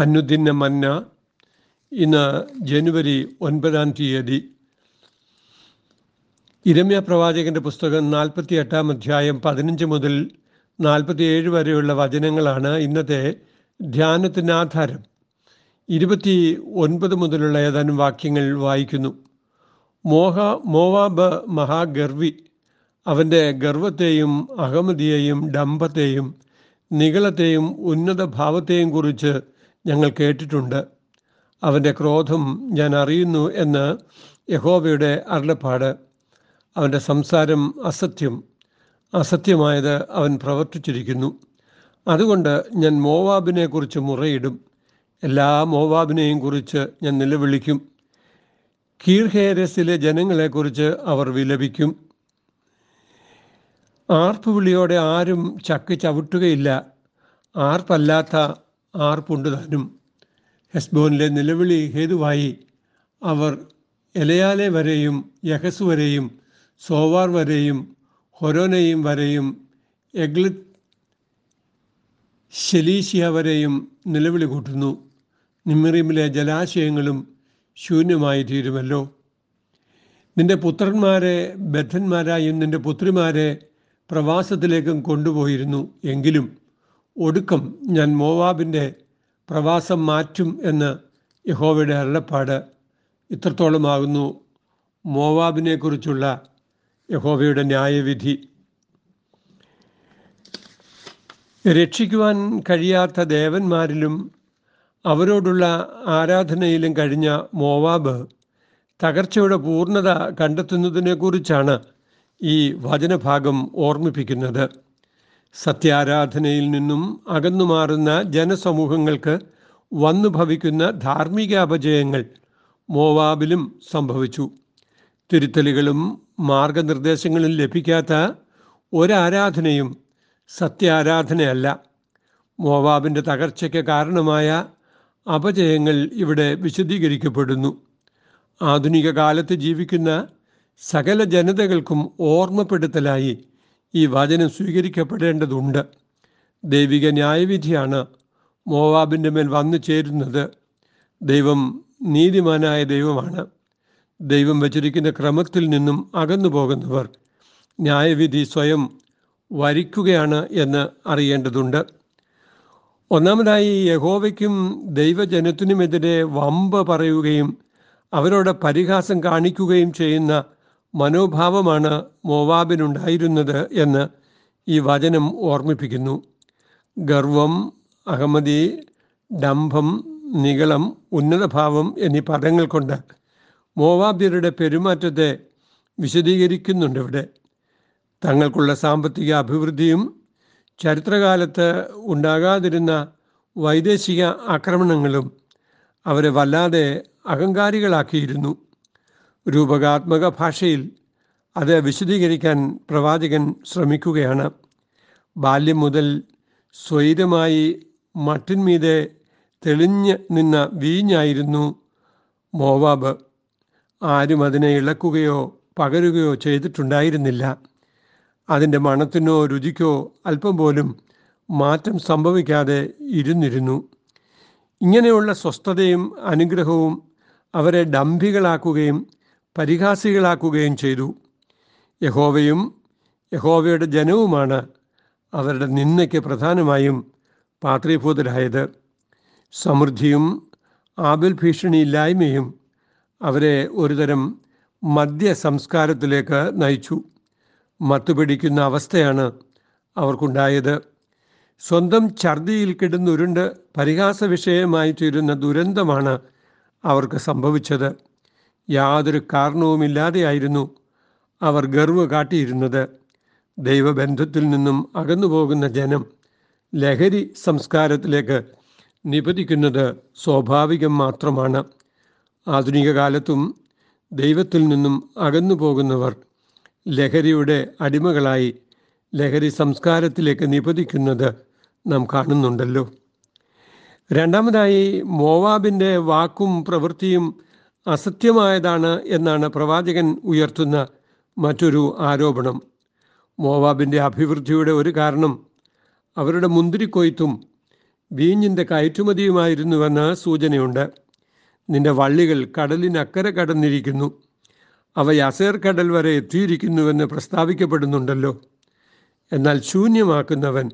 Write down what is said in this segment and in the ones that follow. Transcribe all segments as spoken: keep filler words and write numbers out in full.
അനുദിനമന്ന ഇന്ന് ജനുവരി ഒൻപതാം തീയതി ഇരമ്യ പ്രവാചകൻ്റെ പുസ്തകം നാൽപ്പത്തി എട്ടാം അധ്യായം പതിനഞ്ച് മുതൽ നാൽപ്പത്തിയേഴ് വരെയുള്ള വചനങ്ങളാണ് ഇന്നത്തെ ധ്യാനത്തിന് ആധാരം. ഇരുപത്തി ഒൻപത് മുതലുള്ള ഏതാനും വാക്യങ്ങൾ വായിക്കുന്നു. മോഹ മോവാബ് മഹാഗർവി അവൻ്റെ ഗർവത്തെയും അഹമ്മദിയെയും ഡംഭത്തെയും നിഗളത്തെയും ഉന്നത ഭാവത്തെയും കുറിച്ച് ഞങ്ങൾ കേട്ടിട്ടുണ്ട്. അവൻ്റെ ക്രോധം ഞാൻ അറിയുന്നു എന്ന് യഹോവയുടെ അരുളപ്പാട്. അവൻ്റെ സംസാരം അസത്യം, അസത്യമായത് അവൻ പ്രവർത്തിച്ചിരിക്കുന്നു. അതുകൊണ്ട് ഞാൻ മോവാബിനെ കുറിച്ച് മുറയിടും, എല്ലാ മോവാബിനെയും കുറിച്ച് ഞാൻ നിലവിളിക്കും. കീർഹേരസിലെ ജനങ്ങളെക്കുറിച്ച് അവർ വിലപിക്കും. ആർപ്പുവിളിയോടെ ആരും ചക്ക് ചവിട്ടുകയില്ല, ആർപ്പല്ലാത്ത ആർപ്പുണ്ട് താനും. ഹെസ്ബോനിലെ നിലവിളി ഹേതുവായി അവർ എലയാലെ വരെയും യഹസ് വരെയും സോവാർ വരെയും ഹൊരോനയും വരെയും എഗ്ലിത് ശലീഷ്യ വരെയും നിലവിളി കൂട്ടുന്നു. നിമ്രീമിലെ ജലാശയങ്ങളും ശൂന്യമായി തീരുമല്ലോ. നിൻ്റെ പുത്രന്മാരെ ബദ്ധന്മാരായും നിൻ്റെ പുത്രിമാരെ പ്രവാസത്തിലേക്കും കൊണ്ടുപോയിരുന്നു. എങ്കിലും ഒടുക്കം ഞാൻ മോവാബിൻ്റെ പ്രവാസം മാറ്റും എന്ന് യഹോവയുടെ അരുളപ്പാട്. ഇത്രത്തോളമാകുന്നു മോവാബിനെക്കുറിച്ചുള്ള യഹോവയുടെ ന്യായവിധി. രക്ഷിക്കുവാൻ കഴിയാത്ത ദേവന്മാരിലും അവരോടുള്ള ആരാധനയിലും കഴിഞ്ഞ മോവാബ് തകർച്ചയുടെ പൂർണ്ണത കണ്ടെത്തുന്നതിനെക്കുറിച്ചാണ് ഈ വചനഭാഗം ഓർമ്മിപ്പിക്കുന്നത്. സത്യാരാധനയിൽ നിന്നും അകന്നുമാറുന്ന ജനസമൂഹങ്ങൾക്ക് വന്നു ഭവിക്കുന്ന ധാർമ്മിക അപജയങ്ങൾ മോവാബിലും സംഭവിച്ചു. തിരുത്തലുകളും മാർഗനിർദ്ദേശങ്ങളും ലഭിക്കാത്ത ഒരാരാധനയും സത്യാരാധനയല്ല. മോവാബിൻ്റെ തകർച്ചയ്ക്ക് കാരണമായ അപജയങ്ങൾ ഇവിടെ വിശദീകരിക്കപ്പെടുന്നു. ആധുനിക കാലത്ത് ജീവിക്കുന്ന സകല ജനതകൾക്കും ഓർമ്മപ്പെടുത്തലായി ഈ വചനം സ്വീകരിക്കപ്പെടേണ്ടതുണ്ട്. ദൈവിക ന്യായവിധിയാണ് മോവാബിൻ്റെ മേൽ വന്നു ചേരുന്നത്. ദൈവം നീതിമാനായ ദൈവമാണ്. ദൈവം വച്ചിരിക്കുന്ന ക്രമത്തിൽ നിന്നും അകന്നു പോകുന്നവർ ന്യായവിധി സ്വയം വരിക്കുകയാണ് എന്ന് അറിയേണ്ടതുണ്ട്. ഒന്നാമതായി, യഹോവയ്ക്കും ദൈവജനത്തിനുമെതിരെ വമ്പ് പറയുകയും അവരോട് പരിഹാസം കാണിക്കുകയും ചെയ്യുന്ന മനോഭാവമാണ് മോവാബിനുണ്ടായിരുന്നത് എന്ന് ഈ വചനം ഓർമ്മിപ്പിക്കുന്നു. ഗർവം, അഹമ്മദി, ഡംഭം, നിഗളം, ഉന്നതഭാവം എന്നീ പദങ്ങൾ കൊണ്ട് മോവാബ്യരുടെ പെരുമാറ്റത്തെ വിശദീകരിക്കുന്നുണ്ട് ഇവിടെ. തങ്ങൾക്കുള്ള സാമ്പത്തിക അഭിവൃദ്ധിയും ചരിത്രകാലത്ത് ഉണ്ടാകാതിരുന്ന വൈദേശിക ആക്രമണങ്ങളും അവരെ വല്ലാതെ അഹങ്കാരികളാക്കിയിരുന്നു. രൂപകാത്മക ഭാഷയിൽ അത് വിശദീകരിക്കാൻ പ്രവാചകൻ ശ്രമിക്കുകയാണ്. ബാല്യം മുതൽ സ്വൈരമായി മട്ടിന്മീതെ തെളിഞ്ഞ് നിന്ന വീഞ്ഞായിരുന്നു മോവാബ്. ആരും അതിനെ ഇളക്കുകയോ പകരുകയോ ചെയ്തിട്ടുണ്ടായിരുന്നില്ല. അതിൻ്റെ മണത്തിനോ രുചിക്കോ അല്പം പോലും മാറ്റം സംഭവിക്കാതെ ഇരുന്നിരുന്നു. ഇങ്ങനെയുള്ള സ്വസ്ഥതയും അനുഗ്രഹവും അവരെ ഡംഭികളാക്കുകയും പരിഹാസികളാക്കുകയും ചെയ്തു. യഹോവയും യഹോവയുടെ ജനവുമാണ് അവരുടെ നിന്ദയ്ക്ക് പ്രധാനമായും പാത്രീഭൂതരായത്. സമൃദ്ധിയും ആബിൽ ഭീഷണിയില്ലായ്മയും അവരെ ഒരുതരം മദ്യ സംസ്കാരത്തിലേക്ക് നയിച്ചു. മത്തുപിടിക്കുന്ന അവസ്ഥയാണ് അവർക്കുണ്ടായത്. സ്വന്തം ഛർദിയിൽ കിടന്നുരുണ്ട് പരിഹാസ വിഷയമായി തീരുന്ന ദുരന്തമാണ് അവർക്ക് സംഭവിച്ചത്. യാതൊരു കാരണവുമില്ലാതെയായിരുന്നു അവർ ഗർവ് കാട്ടിയിരുന്നത്. ദൈവബന്ധത്തിൽ നിന്നും അകന്നുപോകുന്ന ജനം ലഹരി സംസ്കാരത്തിലേക്ക് നിപതിക്കുന്നത് സ്വാഭാവികം മാത്രമാണ്. ആധുനിക കാലത്തും ദൈവത്തിൽ നിന്നും അകന്നുപോകുന്നവർ ലഹരിയുടെ അടിമകളായി ലഹരി സംസ്കാരത്തിലേക്ക് നിപതിക്കുന്നത് നാം കാണുന്നുണ്ടല്ലോ. രണ്ടാമതായി, മോവാബിൻ്റെ വാക്കും പ്രവൃത്തിയും അസത്യമായതാണ് എന്നാണ് പ്രവാചകൻ ഉയർത്തുന്ന മറ്റൊരു ആരോപണം. മോവാബിൻ്റെ അഭിവൃദ്ധിയുടെ ഒരു കാരണം അവരുടെ മുന്തിരിക്കൊയ്ത്തും വീഞ്ഞിൻ്റെ കയറ്റുമതിയുമായിരുന്നുവെന്ന് സൂചനയുണ്ട്. നിന്റെ വള്ളികൾ കടലിനക്കരെ കടന്നിരിക്കുന്നു, അവ യസേർ കടൽ വരെ എത്തിയിരിക്കുന്നുവെന്ന് പ്രസ്താവിക്കപ്പെടുന്നുണ്ടല്ലോ. എന്നാൽ ശൂന്യമാക്കുന്നവൻ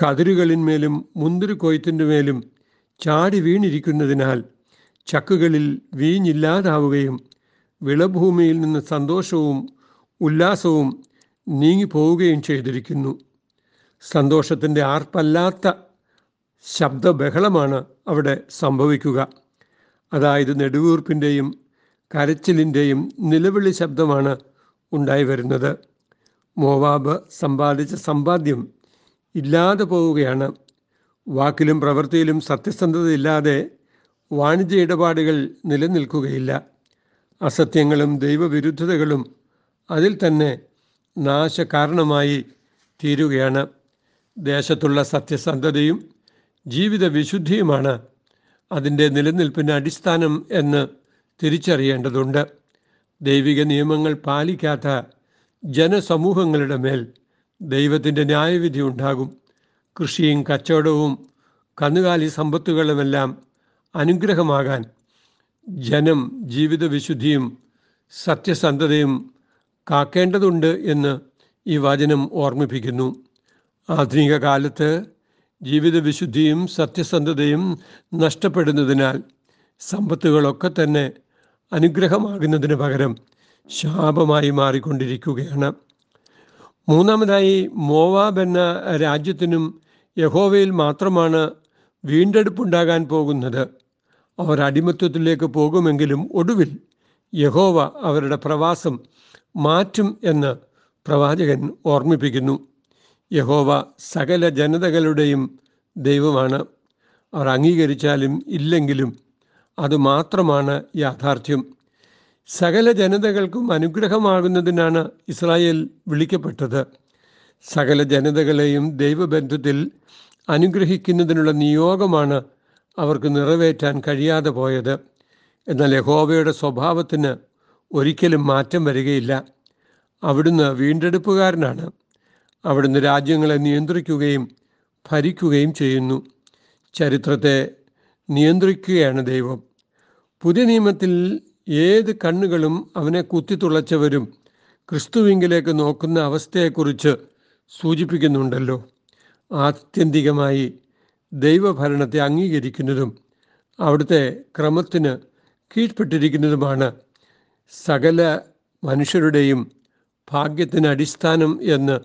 കതിരുകളിന്മേലും മുന്തിരി കൊയ്ത്തിൻ്റെ മേലും ചാടി വീണിരിക്കുന്നതിനാൽ ചക്കുകളിൽ വീഞ്ഞില്ലാതാവുകയും വിളഭൂമിയിൽ നിന്ന് സന്തോഷവും ഉല്ലാസവും നീങ്ങിപ്പോവുകയും ചെയ്തിരിക്കുന്നു. സന്തോഷത്തിൻ്റെ ആർപ്പല്ലാത്ത ശബ്ദബഹളമാണ് അവിടെ സംഭവിക്കുക. അതായത് നെടുവീർപ്പിൻ്റെയും കരച്ചിലിൻ്റെയും നിലവിളി ശബ്ദമാണ് ഉണ്ടായി വരുന്നത്. മോവാബ് സമ്പാദിച്ച സമ്പാദ്യം ഇല്ലാതെ പോവുകയാണ്. വാക്കിലും പ്രവൃത്തിയിലും സത്യസന്ധതയില്ലാതെ വാണിജ്യ ഇടപാടുകൾ നിലനിൽക്കുകയില്ല. അസത്യങ്ങളും ദൈവവിരുദ്ധതകളും അതിൽ തന്നെ നാശകാരണമായി തീരുകയാണ്. ദേശത്തുള്ള സത്യസന്ധതയും ജീവിത വിശുദ്ധിയുമാണ് അതിൻ്റെ നിലനിൽപ്പിന് അടിസ്ഥാനം എന്ന് തിരിച്ചറിയേണ്ടതുണ്ട്. ദൈവിക നിയമങ്ങൾ പാലിക്കാത്ത ജനസമൂഹങ്ങളുടെ മേൽ ദൈവത്തിൻ്റെ ന്യായവിധി ഉണ്ടാകും. കൃഷിയും കച്ചവടവും കന്നുകാലി സമ്പത്തുകളുമെല്ലാം അനുഗ്രഹമാകാൻ ജനം ജീവിത വിശുദ്ധിയും സത്യസന്ധതയും കാക്കേണ്ടതുണ്ട് എന്ന് ഈ വചനം ഓർമ്മിപ്പിക്കുന്നു. ആധുനിക കാലത്ത് ജീവിത വിശുദ്ധിയും സത്യസന്ധതയും നഷ്ടപ്പെടുന്നതിനാൽ സമ്പത്തുകളൊക്കെ തന്നെ അനുഗ്രഹമാകുന്നതിന് പകരം ശാപമായി മാറിക്കൊണ്ടിരിക്കുകയാണ്. മൂന്നാമതായി, മോവാബ് എന്ന രാജ്യത്തിനും യഹോവയിൽ മാത്രമാണ് വീണ്ടെടുപ്പുണ്ടാകാൻ പോകുന്നത്. അവർ അടിമത്വത്തിലേക്ക് പോകുമെങ്കിലും ഒടുവിൽ യഹോവ അവരുടെ പ്രവാസം മാറ്റും എന്ന് പ്രവാചകൻ ഓർമ്മിപ്പിക്കുന്നു. യഹോവ സകല ജനതകളുടെയും ദൈവമാണ്. അവർ അംഗീകരിച്ചാലും ഇല്ലെങ്കിലും അതുമാത്രമാണ് യാഥാർത്ഥ്യം. സകല ജനതകൾക്കും അനുഗ്രഹമാകുന്നതിനാണ് ഇസ്രായേൽ വിളിക്കപ്പെട്ടത്. സകല ജനതകളെയും ദൈവബന്ധത്തിൽ അനുഗ്രഹിക്കുന്നതിനുള്ള നിയോഗമാണ് അവർക്ക് നിറവേറ്റാൻ കഴിയാതെ പോയത്. എന്നാൽ യഹോവയുടെ സ്വഭാവത്തിന് ഒരിക്കലും മാറ്റം വരികയില്ല. അവിടുന്ന് വീണ്ടെടുപ്പുകാരനാണ്. അവിടുന്ന് രാജ്യങ്ങളെ നിയന്ത്രിക്കുകയും ഭരിക്കുകയും ചെയ്യുന്നു. ചരിത്രത്തെ നിയന്ത്രിക്കുകയാണ് ദൈവം. പുതിയ നിയമത്തിൽ ഏത് കണ്ണുകളും അവനെ കുത്തിത്തുളച്ചവരും ക്രിസ്തുവിങ്കിലേക്ക് നോക്കുന്ന അവസ്ഥയെക്കുറിച്ച് സൂചിപ്പിക്കുന്നുണ്ടല്ലോ. ആത്യന്തികമായി ദൈവഭരണത്തെ അംഗീകരിക്കുന്നതും അവിടുത്തെ ക്രമത്തിന് കീഴ്പ്പെട്ടിരിക്കുന്നതുമാണ് സകല മനുഷ്യരുടെയും ഭാഗ്യത്തിന് അടിസ്ഥാനം എന്ന്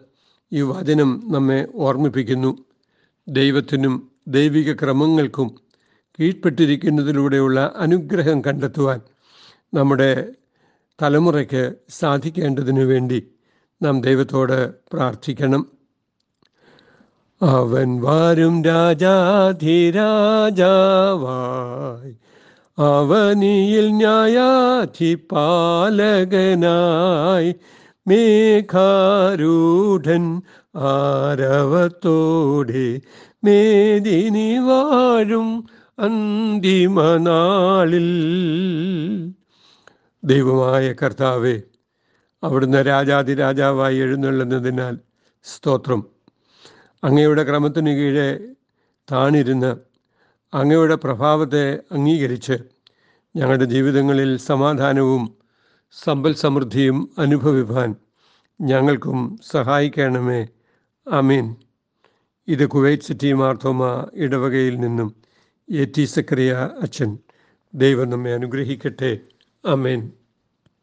ഈ വചനം നമ്മെ ഓർമ്മിപ്പിക്കുന്നു. ദൈവത്തിനും ദൈവിക ക്രമങ്ങൾക്കും കീഴ്പ്പെട്ടിരിക്കുന്നതിലൂടെയുള്ള അനുഗ്രഹം കണ്ടെത്തുവാൻ നമ്മുടെ തലമുറയ്ക്ക് സാധിക്കേണ്ടതിനു വേണ്ടി നാം ദൈവത്തോട് പ്രാർത്ഥിക്കണം. അവൻ വരും രാജാധിരാജാവായി, അവനിയിൽ ന്യായാധിപാലകനായി, മേഘാരൂഢൻ ആരവത്തോടെ മേദിനി വാഴും അന്തിമനാളിൽ. ദൈവമായ കർത്താവേ, അവിടുന്ന് രാജാധിരാജാവായി എഴുന്നള്ളുന്നതിനാൽ സ്തോത്രം. അങ്ങയുടെ ക്രമത്തിനു കീഴെ താണിരുന്ന് അങ്ങയുടെ പ്രഭാവത്തെ അംഗീകരിച്ച് ഞങ്ങളുടെ ജീവിതങ്ങളിൽ സമാധാനവും സമ്പൽ സമൃദ്ധിയും അനുഭവിപ്പാൻ ഞങ്ങൾക്കും സഹായിക്കണമേ. ആമീൻ. ഇത് കുവൈറ്റ് സിറ്റി മാർത്തോമ ഇടവകയിൽ നിന്നും എ ടി സക്കറിയ അച്ഛൻ. ദൈവം നമ്മെ അനുഗ്രഹിക്കട്ടെ. ആമീൻ.